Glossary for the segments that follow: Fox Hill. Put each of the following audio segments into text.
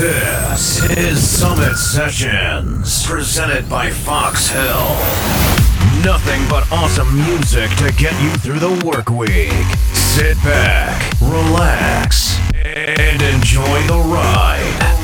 This is Summit Sessions, presented by Fox Hill. Nothing but awesome music to get you through the work week. Sit back, relax, and enjoy the ride.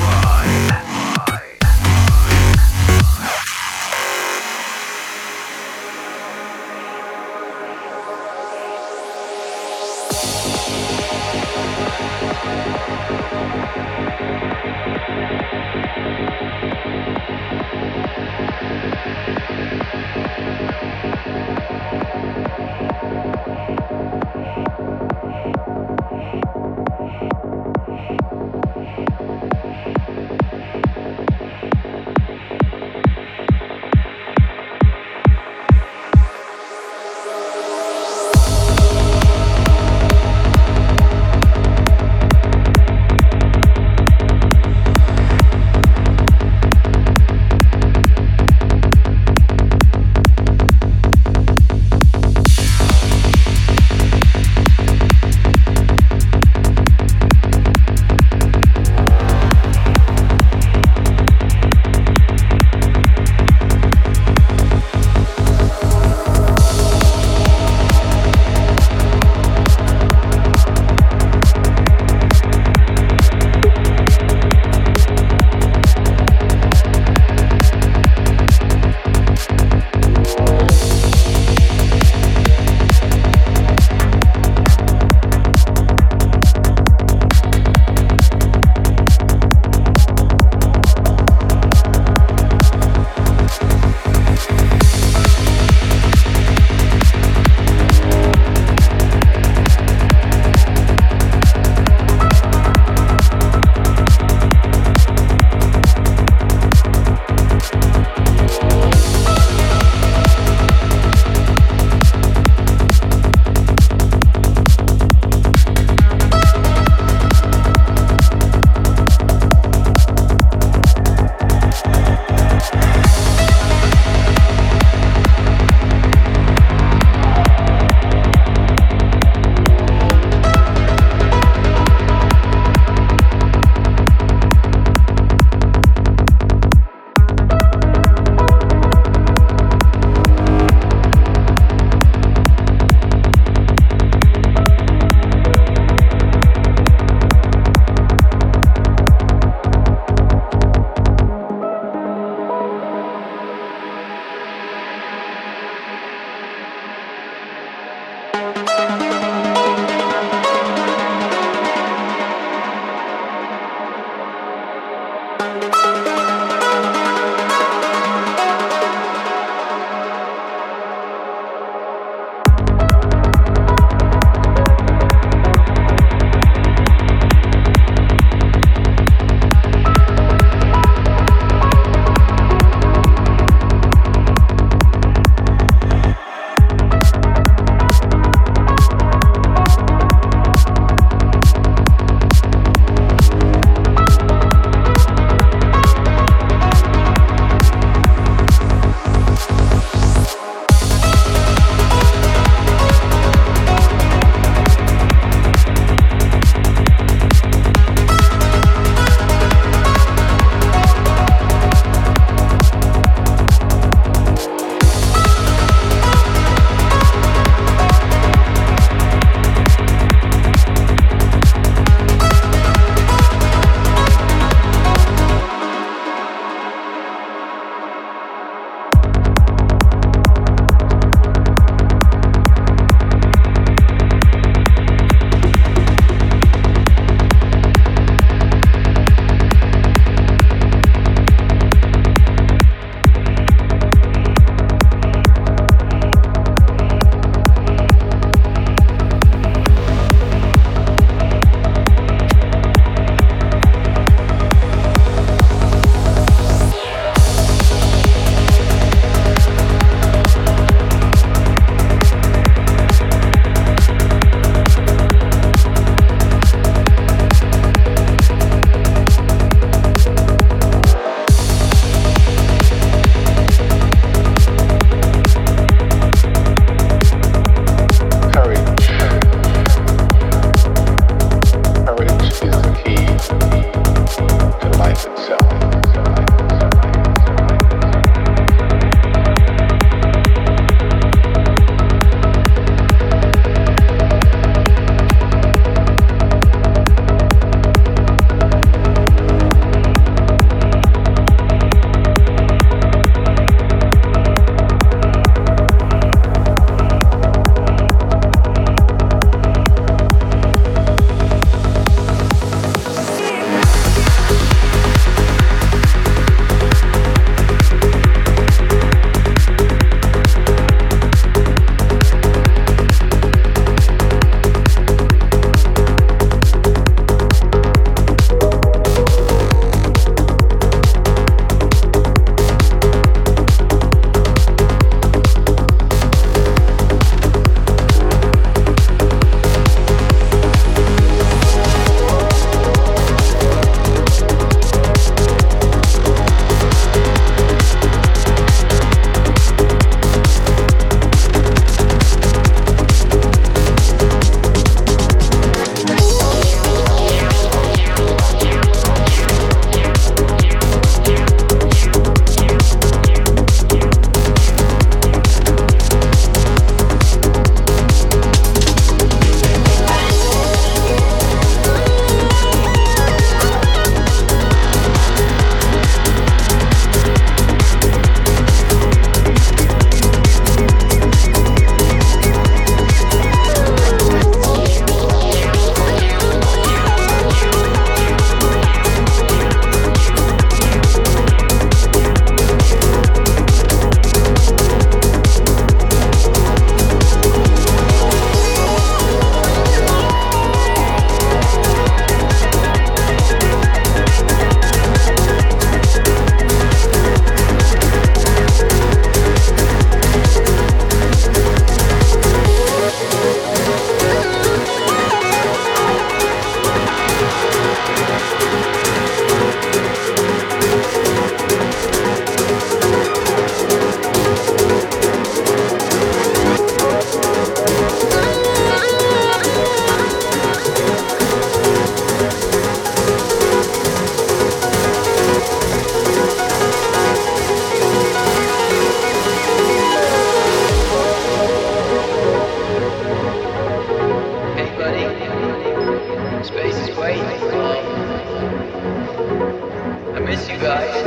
you guys.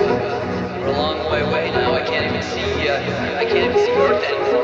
We're a long way away now. I can't even see Earth anymore.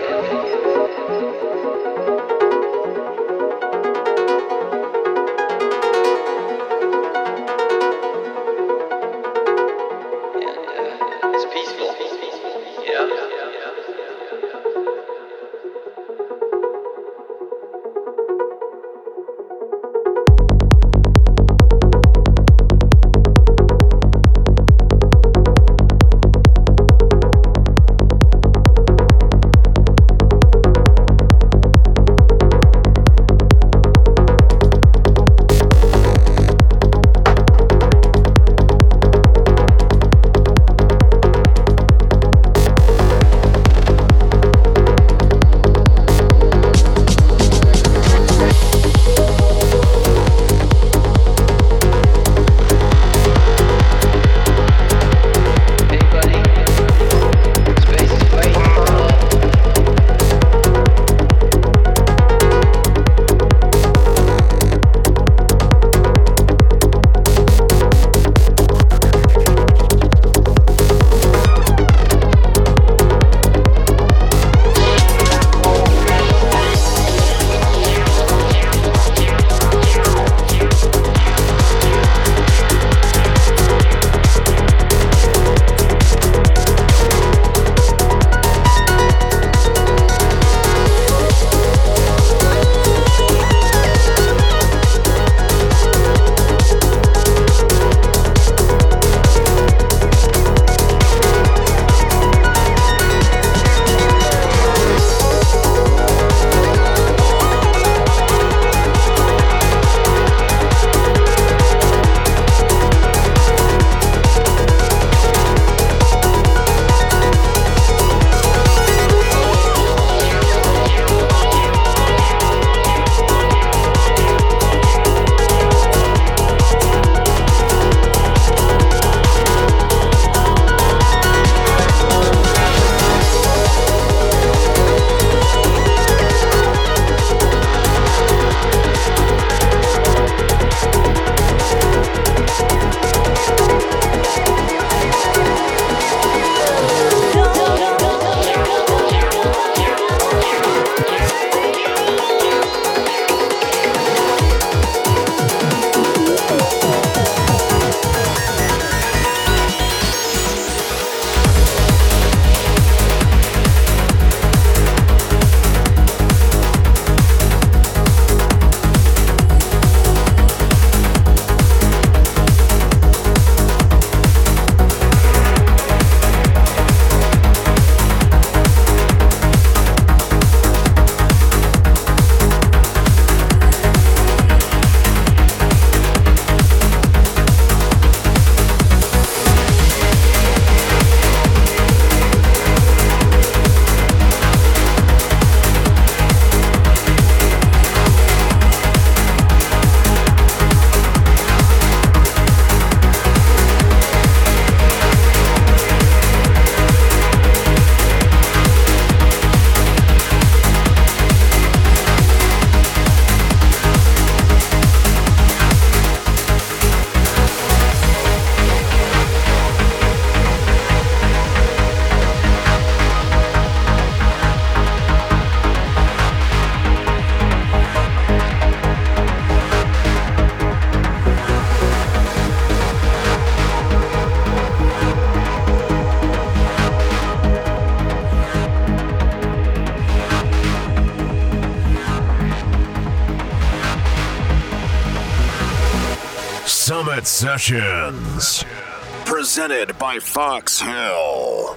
Sessions presented by Fox Hill.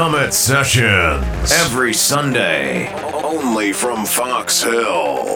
Summit Sessions. Every Sunday, only from Fox Hill.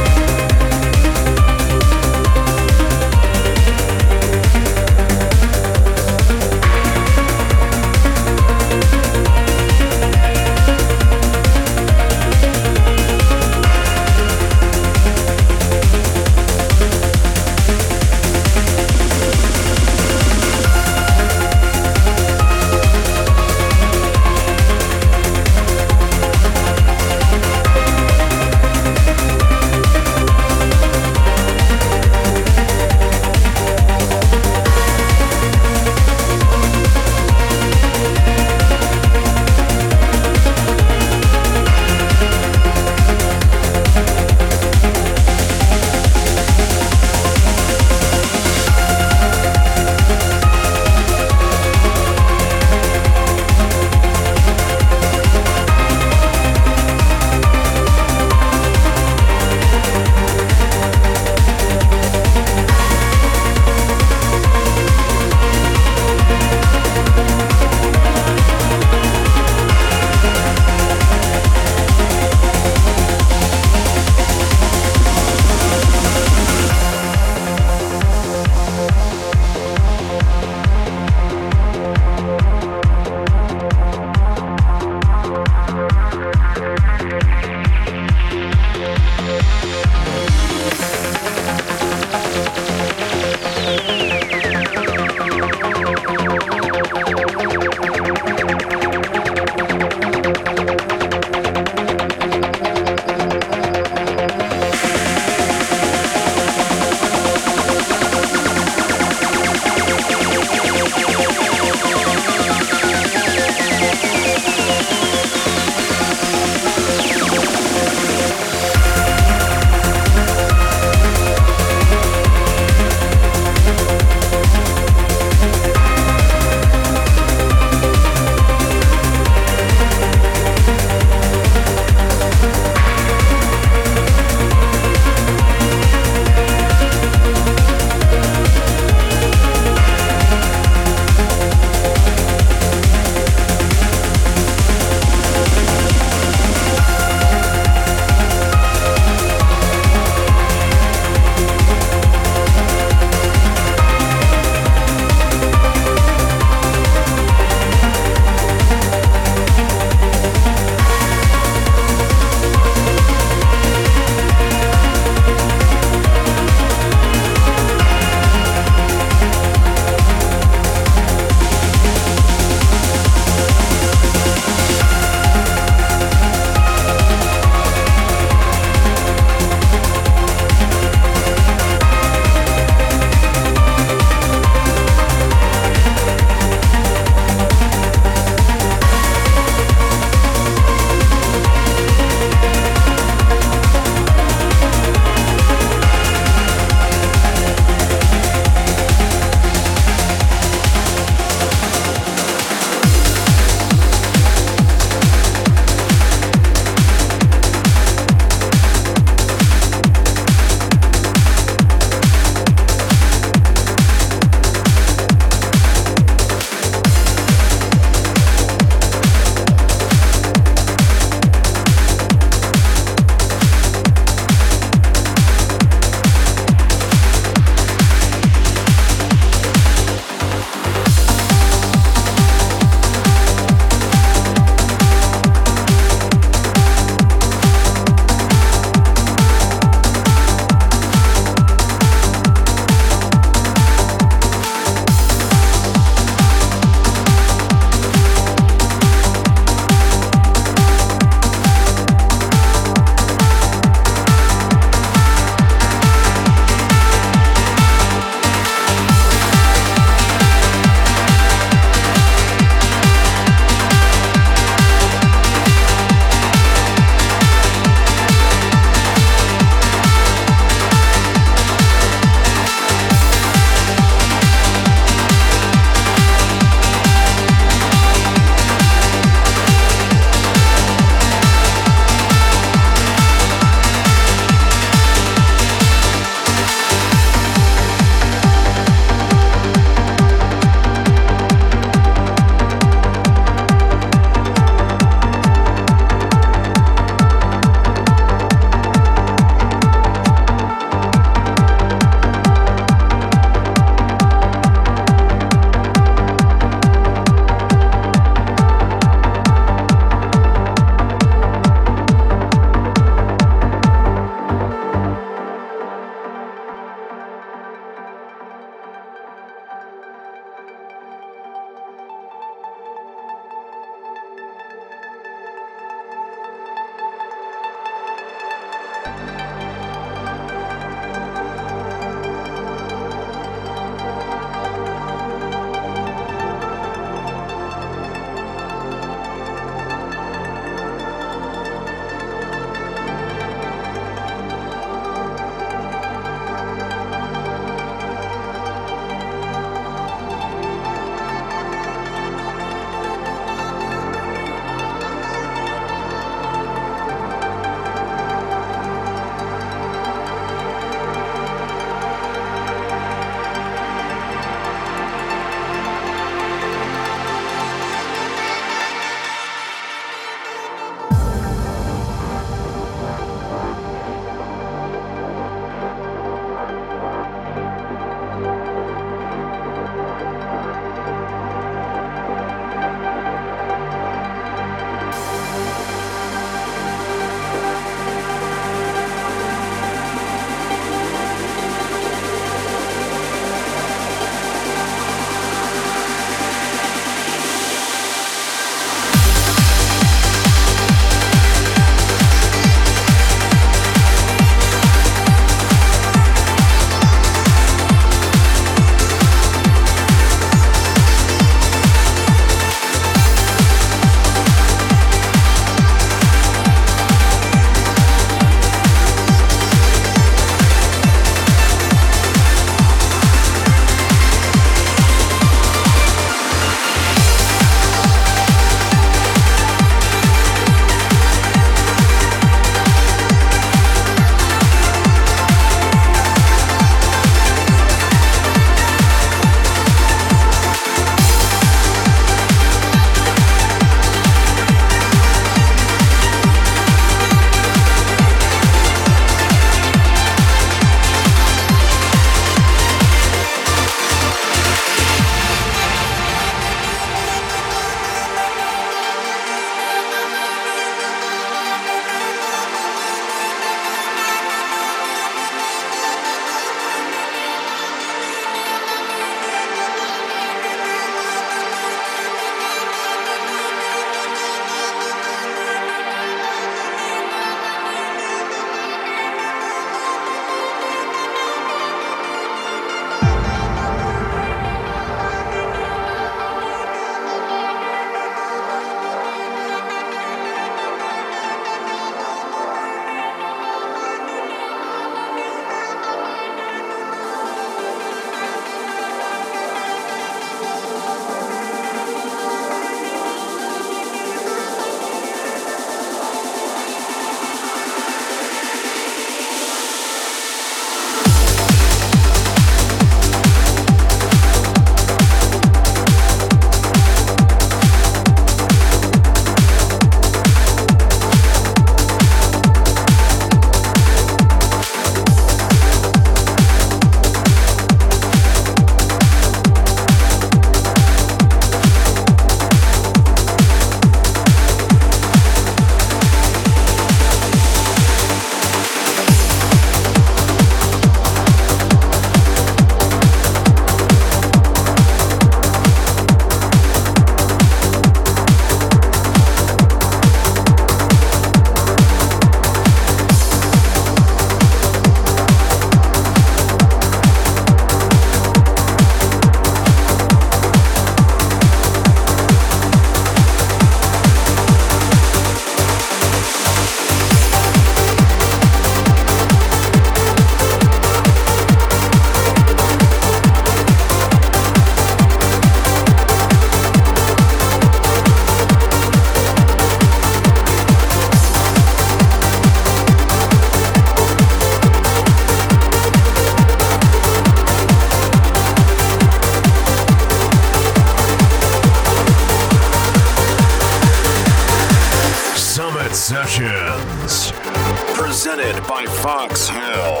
Fox Hill.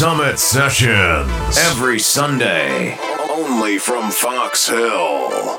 Summit Sessions. Every Sunday. Only from Fox Hill.